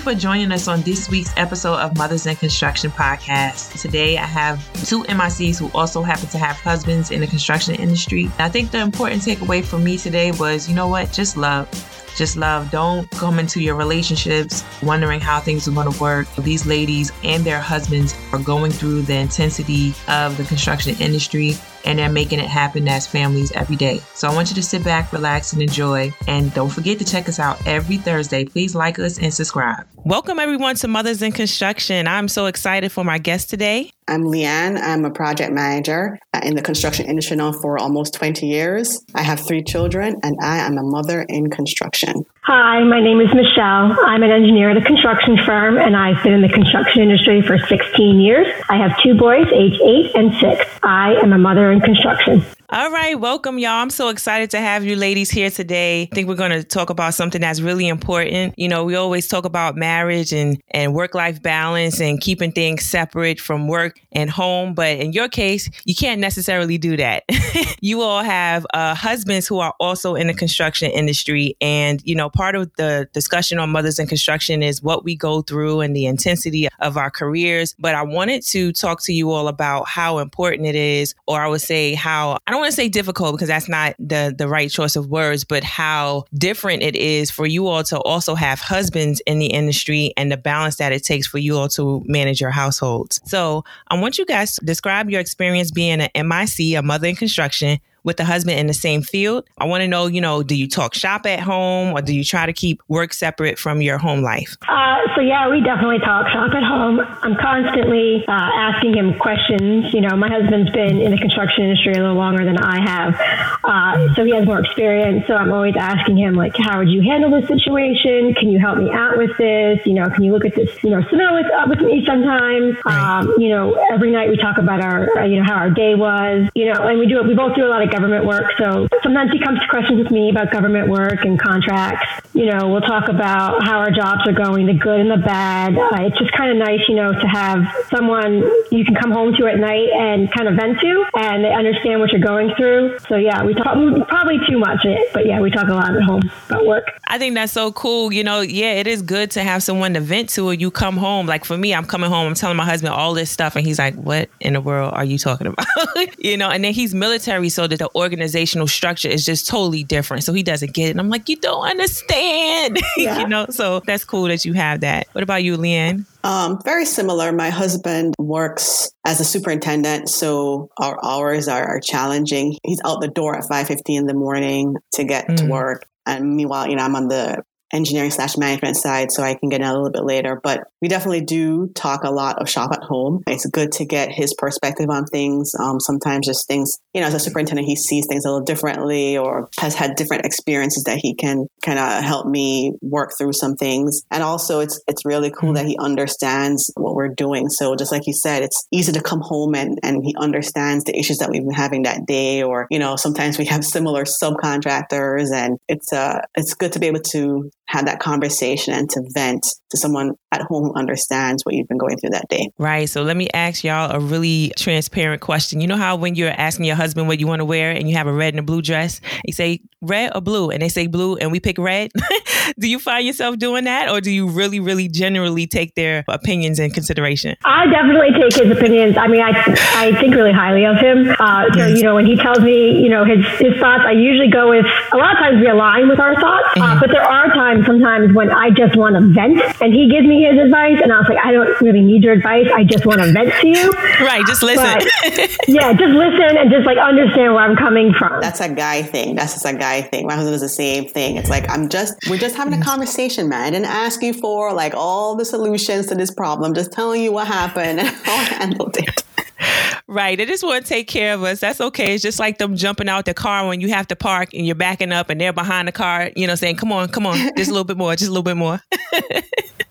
you for joining us on this week's episode of Mothers in Construction Podcast. Today, I have two MICs who also happen to have husbands in the construction industry. I think the important takeaway for me today was, you know what? Just love. Just love. Don't come into your relationships wondering how things are going to work. These ladies and their husbands are going through the intensity of the construction industry, and they're making it happen as families every day. So I want you to sit back, relax, and enjoy. And don't forget to check us out every Thursday. Please like us and subscribe. Welcome, everyone, to Mothers in Construction. I'm so excited for my guest today. I'm Leanne. I'm a project manager in the construction industry now for almost 20 years. I have three children, and I am a mother in construction. Hi, my name is Michelle. I'm an engineer at a construction firm, and I've been in the construction industry for 16 years. I have two boys, aged 8 and 6. I am a mother in construction. All right. Welcome, y'all. I'm so excited to have you ladies here today. I think we're going to talk about something that's really important. You know, we always talk about marriage and work-life balance and keeping things separate from work and home. But in your case, you can't necessarily do that. You all have husbands who are also in the construction industry. And, you know, part of the discussion on Mothers in Construction is what we go through and the intensity of our careers. But I wanted to talk to you all about how important it is, or I would say how, I don't want to say difficult because that's not the right choice of words, but how different it is for you all to also have husbands in the industry and the balance that it takes for you all to manage your households. So I want you guys to describe your experience being an MIC, a mother in construction, with the husband in the same field. I want to know, you know, do you talk shop at home or do you try to keep work separate from your home life? We definitely talk shop at home. I'm constantly asking him questions. You know, my husband's been in the construction industry a little longer than I have. So he has more experience. So I'm always asking him, like, how would you handle this situation? Can you help me out with this? You know, can you look at this, you know, similar with me sometimes? Right. You know, every night we talk about our, you know, how our day was, you know, and we both do a lot of government work. So sometimes he comes to questions with me about government work and contracts. You know, we'll talk about how our jobs are going, the good and the bad. It's just kind of nice, you know, to have someone you can come home to at night and kind of vent to, and they understand what you're going through. So yeah, we talk probably too much, but yeah, we talk a lot at home about work. I think that's so cool. You know, yeah, it is good to have someone to vent to when you come home. Like for me, I'm coming home, I'm telling my husband all this stuff and he's like, what in the world are you talking about? You know, and then he's military, so that the organizational structure is just totally different. So he doesn't get it. And I'm like, you don't understand, yeah. You know? So that's cool that you have that. What about you, Leanne? Very similar. My husband works as a superintendent, so our hours are challenging. He's out the door at 5:50 in the morning to get to work. And meanwhile, you know, I'm on the engineering/management side, so I can get in a little bit later. But we definitely do talk a lot of shop at home. It's good to get his perspective on things. Sometimes just things, you know, as a superintendent, he sees things a little differently or has had different experiences that he can kind of help me work through some things. And also it's really cool that he understands what we're doing. So just like you said, it's easy to come home and he understands the issues that we've been having that day, or, you know, sometimes we have similar subcontractors, and it's good to be able to have that conversation and to vent to someone at home who understands what you've been going through that day. Right. So let me ask y'all a really transparent question. You know how when you're asking your husband what you want to wear and you have a red and a blue dress, you say red or blue, and they say blue and we pick red. Do you find yourself doing that, or do you really, really generally take their opinions in consideration? I definitely take his opinions. I mean, I think really highly of him. So, you know, when he tells me, you know, his thoughts, I usually go with, a lot of times we align with our thoughts, but there are times sometimes when I just want to vent, and he gives me his advice and I was like, I don't really need your advice. I just want to vent to you. Right. Just listen. Yeah. Just listen and just like understand where I'm coming from. That's a guy thing. That's just a guy thing. My husband does the same thing. It's like, we're just having a conversation, man. I didn't ask you for like all the solutions to this problem. Just telling you what happened and how I handled it. Right. They just want to take care of us. That's okay. It's just like them jumping out the car when you have to park and you're backing up and they're behind the car, you know, saying, come on, just a little bit more, just a little bit more.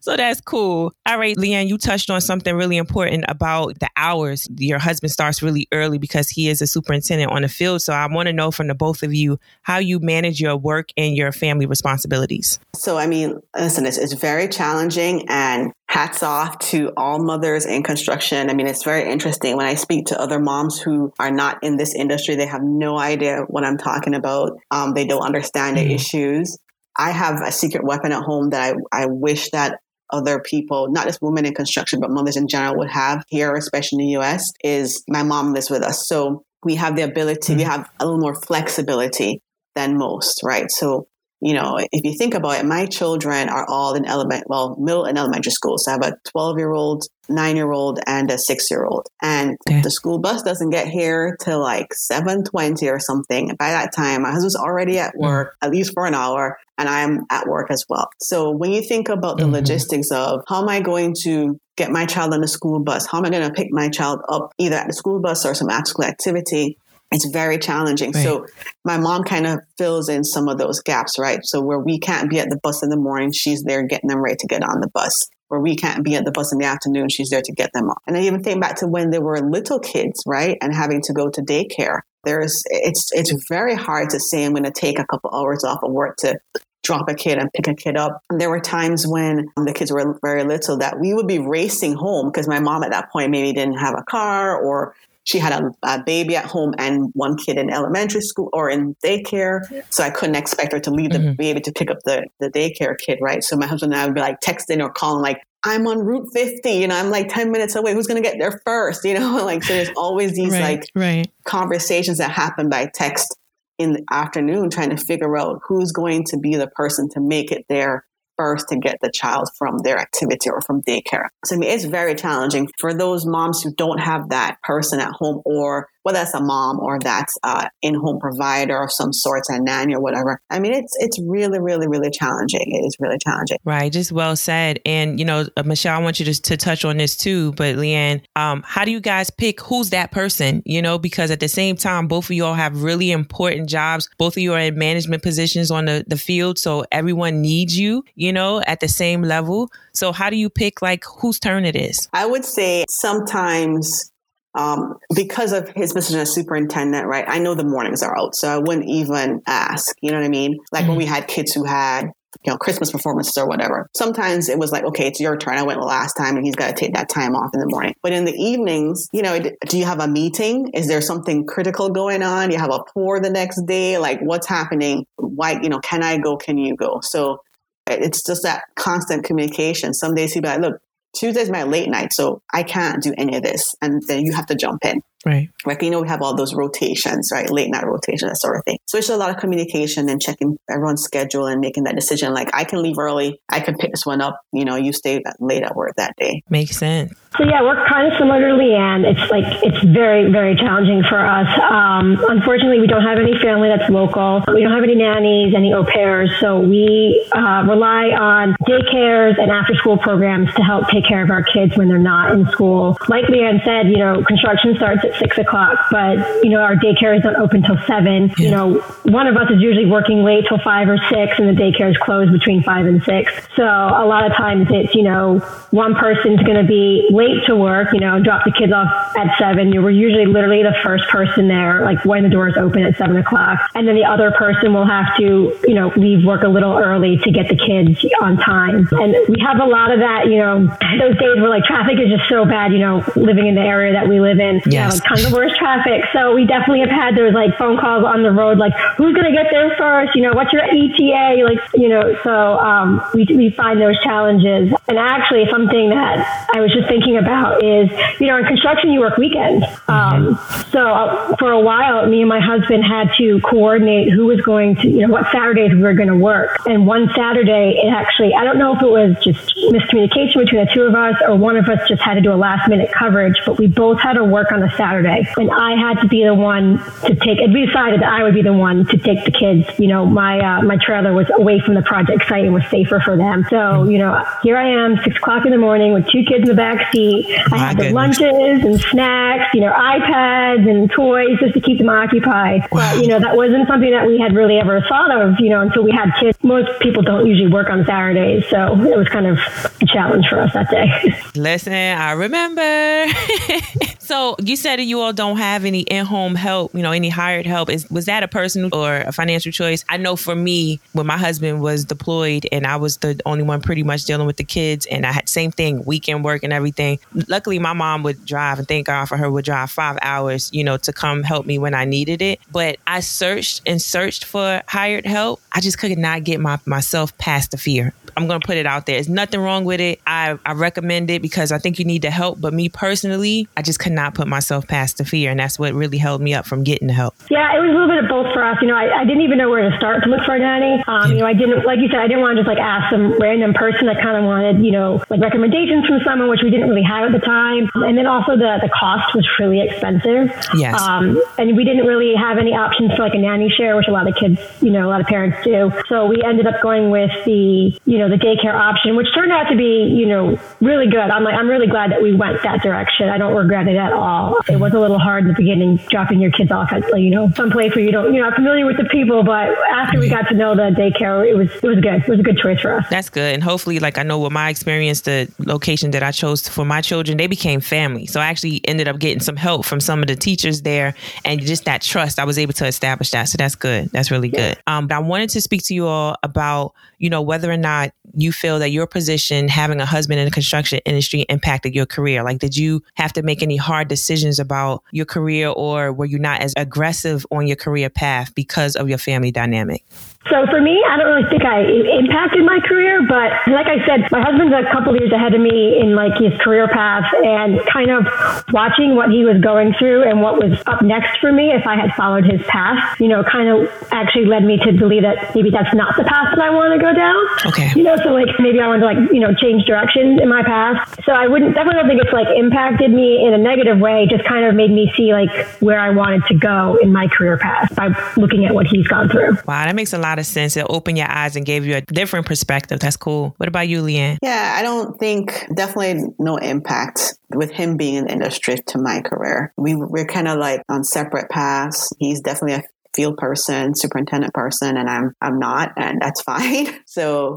So that's cool. All right, Leanne, you touched on something really important about the hours. Your husband starts really early because he is a superintendent on the field. So I want to know from the both of you how you manage your work and your family responsibilities. So, I mean, listen, it's very challenging, and hats off to all mothers in construction. I mean, it's very interesting. When I speak to other moms who are not in this industry, they have no idea what I'm talking about. They don't understand the issues. I have a secret weapon at home that I wish that other people, not just women in construction, but mothers in general would have here, especially in the US, is my mom lives with us. So we have the ability, we have a little more flexibility than most, right? So, you know, if you think about it, my children are all in middle and elementary school. So I have a 12-year-old, 9-year-old, and a 6-year-old. And the school bus doesn't get here till like 7:20 or something. By that time, my husband's already at work, at least for an hour, and I'm at work as well. So when you think about the logistics of how am I going to get my child on the school bus? How am I going to pick my child up either at the school bus or some after-school activity? It's very challenging. Right. So my mom kind of fills in some of those gaps, right? So where we can't be at the bus in the morning, she's there getting them ready to get on the bus. Where we can't be at the bus in the afternoon, she's there to get them on. And I even think back to when they were little kids, right? And having to go to daycare. It's very hard to say I'm going to take a couple hours off of work to drop a kid and pick a kid up. And there were times when the kids were very little that we would be racing home because my mom at that point maybe didn't have a car, or she had a baby at home and one kid in elementary school or in daycare. So I couldn't expect her to leave the baby to pick up the daycare kid, right? So my husband and I would be like texting or calling like, I'm on Route 50, you know, I'm like 10 minutes away. Who's going to get there first? You know, like, so there's always these conversations that happen by text in the afternoon, trying to figure out who's going to be the person to make it there first to get the child from their activity or from daycare. So I mean, it's very challenging for those moms who don't have that person at home, or whether that's a mom or that's in-home provider of some sort, a nanny or whatever. I mean, it's really, really, really challenging. It is really challenging. Right. Just well said. And, you know, Michelle, I want you to touch on this too, but Leanne, how do you guys pick who's that person? You know, because at the same time, both of you all have really important jobs. Both of you are in management positions on the field. So everyone needs you, you know, at the same level. So how do you pick like whose turn it is? I would say sometimes because of his position as superintendent, right? I know the mornings are out, so I wouldn't even ask, you know what I mean? Like when we had kids who had, you know, Christmas performances or whatever, sometimes it was like, okay, it's your turn. I went last time and he's got to take that time off in the morning. But in the evenings, you know, do you have a meeting? Is there something critical going on? You have a pour the next day? Like what's happening? Why, you know, can I go? Can you go? So it's just that constant communication. Some days he'd be like, look, Tuesday's my late night, so I can't do any of this. And then you have to jump in. Right. Like, you know, we have all those rotations, right? Late night rotations, that sort of thing. So it's a lot of communication and checking everyone's schedule and making that decision. Like, I can leave early. I can pick this one up. You know, you stay late at work that day. Makes sense. So yeah, we're kind of similar to Leanne. It's like, it's very, very challenging for us. Unfortunately, we don't have any family that's local. We don't have any nannies, any au pairs. So we rely on daycares and after school programs to help take care of our kids when they're not in school. Like Leanne said, you know, construction starts at 6 o'clock, but you know, our daycare is not open till 7. You know, one of us is usually working late till 5 or 6, and the daycare is closed between 5 and 6. So a lot of times it's, you know, one person's going to be late to work, you know, drop the kids off at 7. You were usually literally the first person there, like when the doors open at 7 o'clock. And then the other person will have to, you know, leave work a little early to get the kids on time. And we have a lot of that, you know, those days where like traffic is just so bad, you know, living in the area that we live in. Yes. Tons of worse traffic. So we definitely have had those like phone calls on the road, like who's going to get there first? You know, what's your ETA? Like, you know, so we find those challenges. And actually something that I was just thinking about is, you know, in construction, you work weekends. So for a while, me and my husband had to coordinate who was going to, you know, what Saturdays we were going to work. And one Saturday, it actually, I don't know if it was just miscommunication between the two of us or one of us just had to do a last minute coverage, but we both had to work on a Saturday. And I had to be the one to take, and we decided that I would be the one to take the kids. You know, my trailer was away from the project site and was safer for them. So, you know, here I am, 6 o'clock in the morning with two kids in the back seat. I had the lunches and snacks, you know, iPads and toys just to keep them occupied. Wow. But, you know, that wasn't something that we had really ever thought of, you know, until we had kids. Most people don't usually work on Saturdays. So it was kind of a challenge for us that day. Listen, I remember. So you said you all don't have any in-home help, you know, any hired help. Was that a personal or a financial choice? I know for me, when my husband was deployed and I was the only one pretty much dealing with the kids, and I had same thing, weekend work and everything. Luckily, my mom would drive, and thank God for her, would drive 5 hours, you know, to come help me when I needed it. But I searched for hired help. I just could not get myself past the fear I'm going to put it out there. There's nothing wrong with it. I recommend it because I think you need the help. But me personally, I just could not put myself past the fear. And that's what really held me up from getting the help. Yeah, it was a little bit of both for us. You know, I didn't even know where to start to look for a nanny. You know, I didn't, like you said, I didn't want to just like ask some random person. I kind of wanted, you know, like recommendations from someone, which we didn't really have at the time. And then also the cost was really expensive. Yes. And we didn't really have any options for like a nanny share, which a lot of kids, you know, a lot of parents do. So we ended up going with the daycare option, which turned out to be, you know, really good. I'm really glad that we went that direction. I don't regret it at all. It was a little hard in the beginning, dropping your kids off at, you know, some place where you're not familiar with the people. But after we got to know the daycare, it was good. It was a good choice for us. That's good. And hopefully, like I know with my experience, the location that I chose for my children, they became family. So I actually ended up getting some help from some of the teachers there, and just that trust, I was able to establish that. So that's good. That's really good. But I wanted to speak to you all about, you know, whether or not you feel that your position, having a husband in the construction industry, impacted your career. Like, did you have to make any hard decisions about your career, or were you not as aggressive on your career path because of your family dynamic? So for me, I don't really think it impacted my career, but like I said, my husband's a couple years ahead of me in like his career path, and kind of watching what he was going through and what was up next for me if I had followed his path, you know, kind of actually led me to believe that maybe that's not the path that I want to go down. Okay. You know, so like maybe I wanted to like, you know, change direction in my path. So I definitely don't think it's like impacted me in a negative way, just kind of made me see like where I wanted to go in my career path by looking at what he's gone through. Wow, that makes a lot of sense. It opened your eyes and gave you a different perspective. That's cool. What about you, Leanne? Yeah, definitely no impact with him being in the industry to my career. We're kind of like on separate paths. He's definitely a field person, superintendent person, and I'm not, and that's fine. So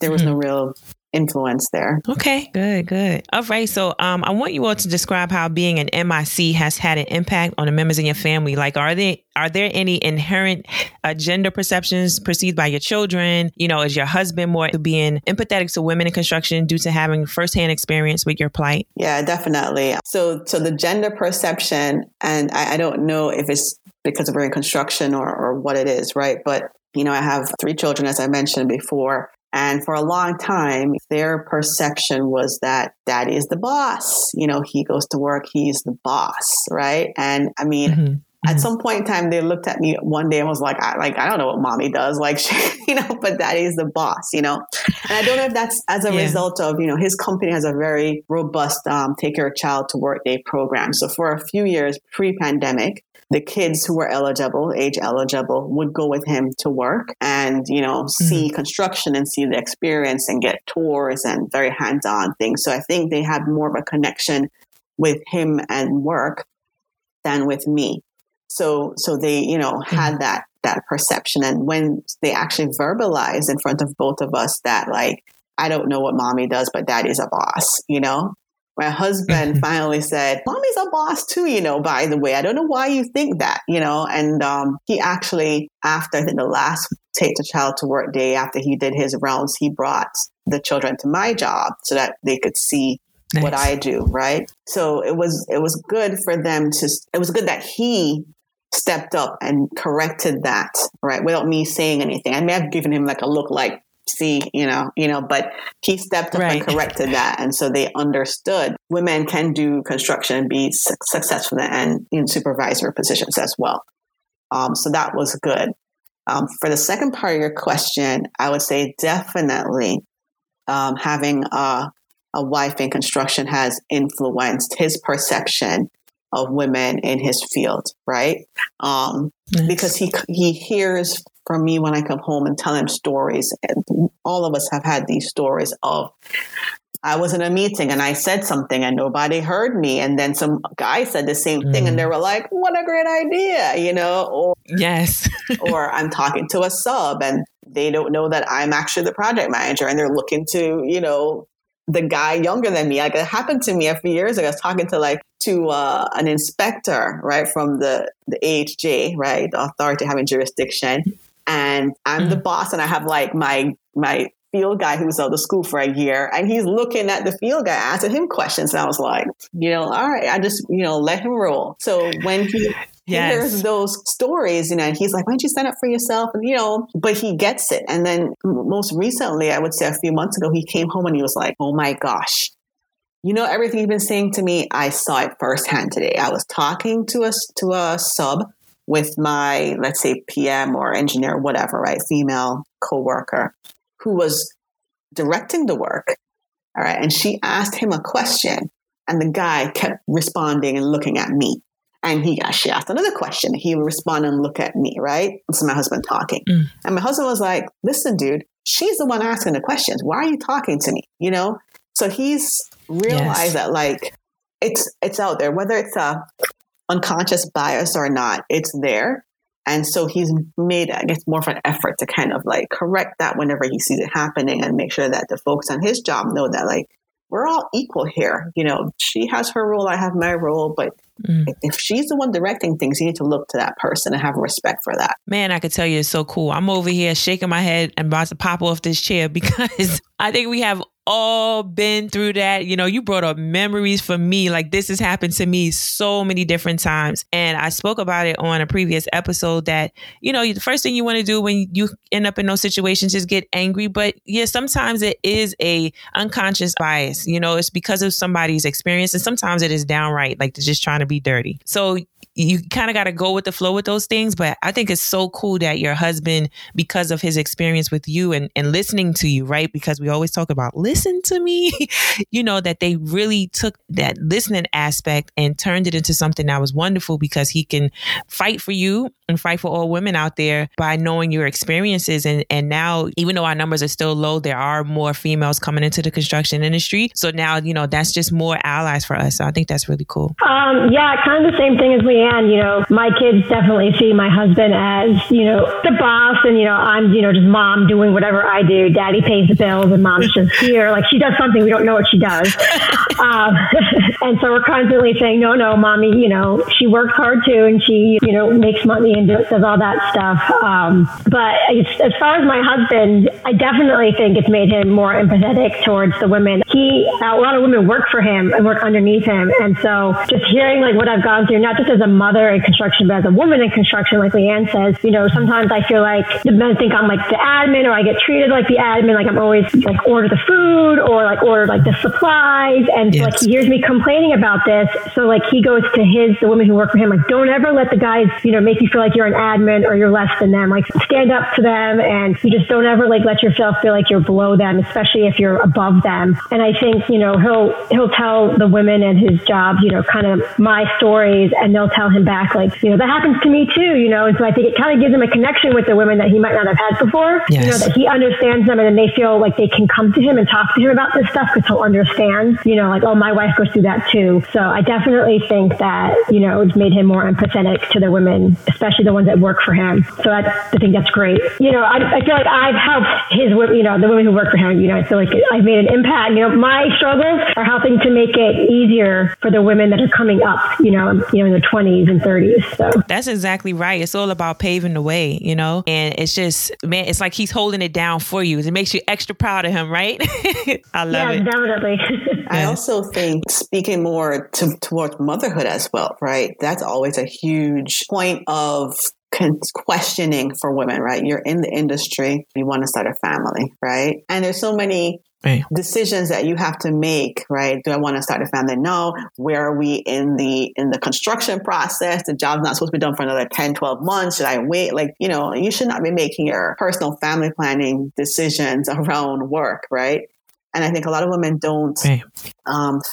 there was no real influence there. Okay, good. All right. So I want you all to describe how being an MIC has had an impact on the members in your family. Like, are there any inherent gender perceptions perceived by your children? You know, is your husband more being empathetic to women in construction due to having firsthand experience with your plight? Yeah, definitely. So the gender perception, and I don't know if it's because we're in construction or what it is, right? But, you know, I have 3 children, as I mentioned before. And for a long time, their perception was that daddy is the boss. You know, he goes to work, he's the boss, right? And I mean, at some point in time, they looked at me one day and was like, I don't know what mommy does, like, you know, but daddy's the boss, you know? And I don't know if that's as a result of, you know, his company has a very robust Take Your Child to Work Day program. So for a few years pre-pandemic, the kids who were age eligible, would go with him to work and, you know, see construction and see the experience and get tours and very hands-on things. So I think they had more of a connection with him and work than with me. So they, you know, had that perception. And when they actually verbalized in front of both of us that, like, I don't know what mommy does, but daddy's a boss, you know? My husband finally said, mommy's a boss too, you know, by the way, I don't know why you think that, you know, and he actually, after I think the last Take the Child to Work Day, after he did his rounds, he brought the children to my job so that they could see what I do. Right. So it was good for them to, it was good that he stepped up and corrected that, right, without me saying anything. I may have given him like a look like, see, you know, but he stepped up and corrected that. And so they understood women can do construction and be successful and in supervisor positions as well. So that was good. For the second part of your question, I would say definitely having a wife in construction has influenced his perception of women in his field, right? Because he hears from me when I come home and tell him stories. And all of us have had these stories of, I was in a meeting and I said something and nobody heard me. And then some guy said the same thing and they were like, what a great idea, you know? Or, yes. Or I'm talking to a sub and they don't know that I'm actually the project manager and they're looking to, you know, the guy younger than me. Like, it happened to me a few years ago. I was talking to an inspector, right, from the AHJ, right, the authority having jurisdiction. And I'm the boss and I have like my field guy who's out of school for a year and he's looking at the field guy, asking him questions. And I was like, you know, all right, I just, you know, let him roll. So when he Yes. He hears those stories, and he's like, why don't you sign up for yourself? And, but he gets it. And then most recently, I would say a few months ago, he came home and he was like, oh my gosh, everything you've been saying to me, I saw it firsthand today. I was talking to a sub with my, let's say, PM or engineer, whatever, right? Female coworker who was directing the work. All right. And she asked him a question and the guy kept responding and looking at me. And she asked another question. He would respond and look at me, right? This is my husband talking. Mm. And my husband was like, listen, dude, she's the one asking the questions. Why are you talking to me? So he's realized that like it's out there, whether it's a unconscious bias or not, it's there. And so he's made, I guess, more of an effort to kind of like correct that whenever he sees it happening and make sure that the folks on his job know that like, we're all equal here. She has her role, I have my role, but if she's the one directing things, you need to look to that person and have respect for that. Man, I could tell you it's so cool. I'm over here shaking my head and about to pop off this chair because I think we have all been through that. You brought up memories for me. Like this has happened to me so many different times. And I spoke about it on a previous episode that, the first thing you want to do when you end up in those situations is get angry. But yeah, sometimes it is a unconscious bias. It's because of somebody's experience. And sometimes it is downright like they're just trying to be dirty. So you kind of got to go with the flow with those things. But I think it's so cool that your husband, because of his experience with you and listening to you, right? Because we always talk about listen to me, that they really took that listening aspect and turned it into something that was wonderful because he can fight for you and fight for all women out there by knowing your experiences. And now, even though our numbers are still low, there are more females coming into the construction industry. So now, that's just more allies for us. So I think that's really cool. Kind of the same thing as we and, my kids definitely see my husband as, the boss and, I'm, just mom doing whatever I do. Daddy pays the bills and mom's just here. Like she does something. We don't know what she does. And so we're constantly saying, no, mommy, she works hard too. And she, makes money and does all that stuff. But as far as my husband, I definitely think it's made him more empathetic towards the women. A lot of women work for him and work underneath him. And so just hearing like what I've gone through, not just as a mother in construction, but as a woman in construction, like Leanne says, sometimes I feel like the men think I'm like the admin or I get treated like the admin. Like I'm always like order the food or like order like the supplies. And yes. Like he hears me complaining about this. So like he goes to the women who work for him, like don't ever let the guys, make you feel like you're an admin or you're less than them. Like stand up to them and you just don't ever like let yourself feel like you're below them, especially if you're above them. And I think, he'll tell the women at his job, kind of my stories and they'll tell him back like, that happens to me too, and so I think it kind of gives him a connection with the women that he might not have had before, yes. That he understands them and then they feel like they can come to him and talk to him about this stuff because he'll understand, like, oh, my wife goes through that too. So I definitely think that, it's made him more empathetic to the women, especially the ones that work for him. So I think that's great. I feel like I've helped his women, the women who work for him, I feel like I've made an impact. My struggles are helping to make it easier for the women that are coming up, in their 20s and 30s. So. That's exactly right. It's all about paving the way, and it's just, man, it's like he's holding it down for you. It makes you extra proud of him, right? I love it. Definitely. I also think speaking more towards motherhood as well, right? That's always a huge point of questioning for women, right? You're in the industry, you want to start a family, right? And there's so many decisions that you have to make, right? Do I want to start a family? No. Where are we in the construction process? The job's not supposed to be done for another 10, 12 months. Should I wait? Like, you should not be making your personal family planning decisions around work, right? And I think a lot of women don't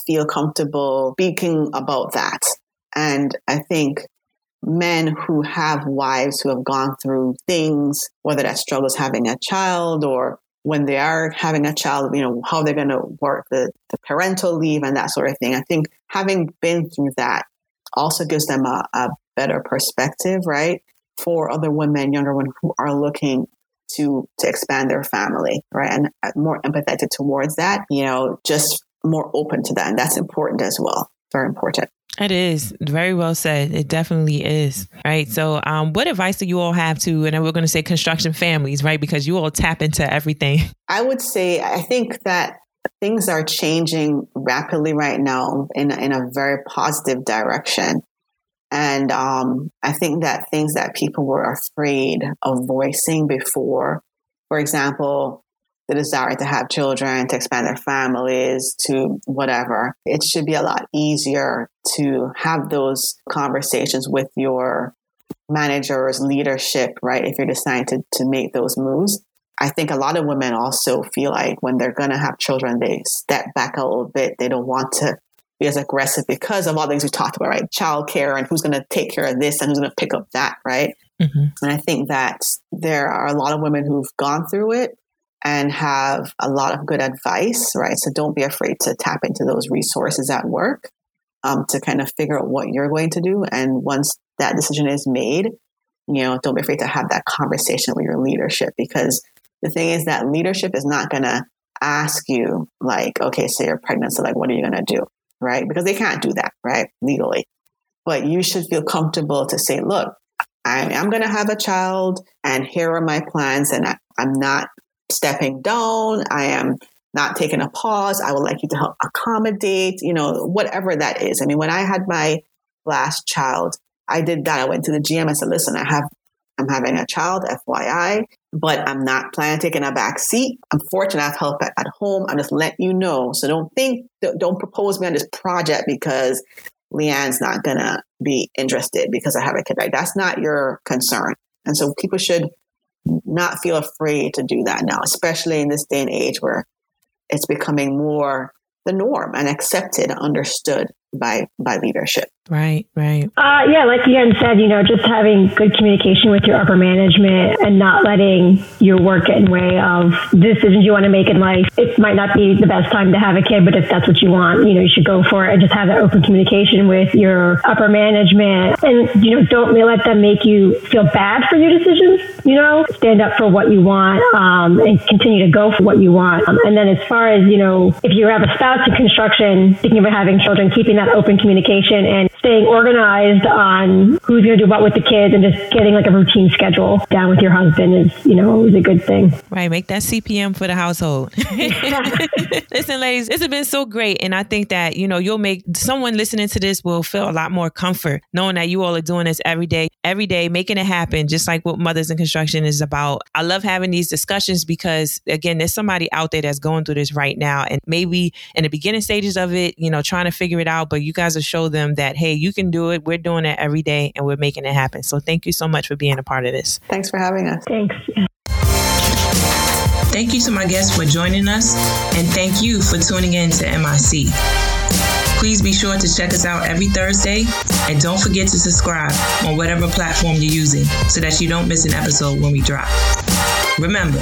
feel comfortable speaking about that. And I think men who have wives who have gone through things, whether that struggles having a child or when they are having a child, how they're going to work the parental leave and that sort of thing. I think having been through that also gives them a better perspective, right? For other women, younger women who are looking to expand their family, right? And more empathetic towards that, just more open to that. And that's important as well. Very important. It is. Very well said. It definitely is. Right. So what advice do you all have to, and we're going to say construction families, right? Because you all tap into everything. I would say, I think that things are changing rapidly right now in a very positive direction. And I think that things that people were afraid of voicing before, for example, the desire to have children, to expand their families, to whatever, it should be a lot easier to have those conversations with your managers, leadership, right? If you're deciding to make those moves. I think a lot of women also feel like when they're going to have children, they step back a little bit. They don't want to be as aggressive because of all the things we talked about, right? Childcare and who's going to take care of this and who's going to pick up that, right? Mm-hmm. And I think that there are a lot of women who've gone through it and have a lot of good advice, right? So don't be afraid to tap into those resources at work to kind of figure out what you're going to do. And once that decision is made, you know, don't be afraid to have that conversation with your leadership, because the thing is that leadership is not going to ask you like, okay, so you're pregnant, so like, what are you going to do? Right? Because they can't do that, right? Legally. But you should feel comfortable to say, look, I'm going to have a child and here are my plans, and I'm not stepping down. I am not taking a pause. I would like you to help accommodate, you know, whatever that is. I mean, when I had my last child, I did that. I went to the GM and said, listen, I'm having a child, FYI, but I'm not planning on taking a back seat. I'm fortunate I have help at home. I'm just letting you know. So don't propose me on this project because Leanne's not going to be interested because I have a kid, right? That's not your concern. And so people should not feel afraid to do that now, especially in this day and age where it's becoming more the norm and accepted, understood by leadership. Right, right. Yeah, like Ian said, you know, just having good communication with your upper management and not letting your work get in the way of the decisions you want to make in life. It might not be the best time to have a kid, but if that's what you want, you know, you should go for it and just have that open communication with your upper management. And, you know, don't let them make you feel bad for your decisions, you know, stand up for what you want and continue to go for what you want. And then as far as, you know, if you have a spouse in construction, thinking about having children, keeping that open communication and staying organized on who's going to do what with the kids and just getting like a routine schedule down with your husband is, you know, always a good thing. Right. Make that CPM for the household. Listen, ladies, it's been so great. And I think that, you know, you'll make someone listening to this will feel a lot more comfort knowing that you all are doing this every day, making it happen, just like what Mothers in Construction is about. I love having these discussions because, again, there's somebody out there that's going through this right now. And maybe in the beginning stages of it, you know, trying to figure it out, but you guys will show them that, hey, you can do it. We're doing it every day and we're making it happen. So thank you so much for being a part of this. Thanks for having us. Thanks. Thank you to my guests for joining us, and thank you for tuning in to MIC. Please be sure to check us out every Thursday, and don't forget to subscribe on whatever platform you're using so that you don't miss an episode when we drop. Remember,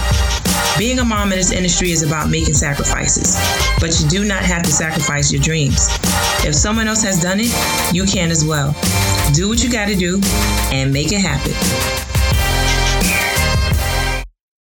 being a mom in this industry is about making sacrifices, but you do not have to sacrifice your dreams. If someone else has done it, you can as well. Do what you gotta do and make it happen.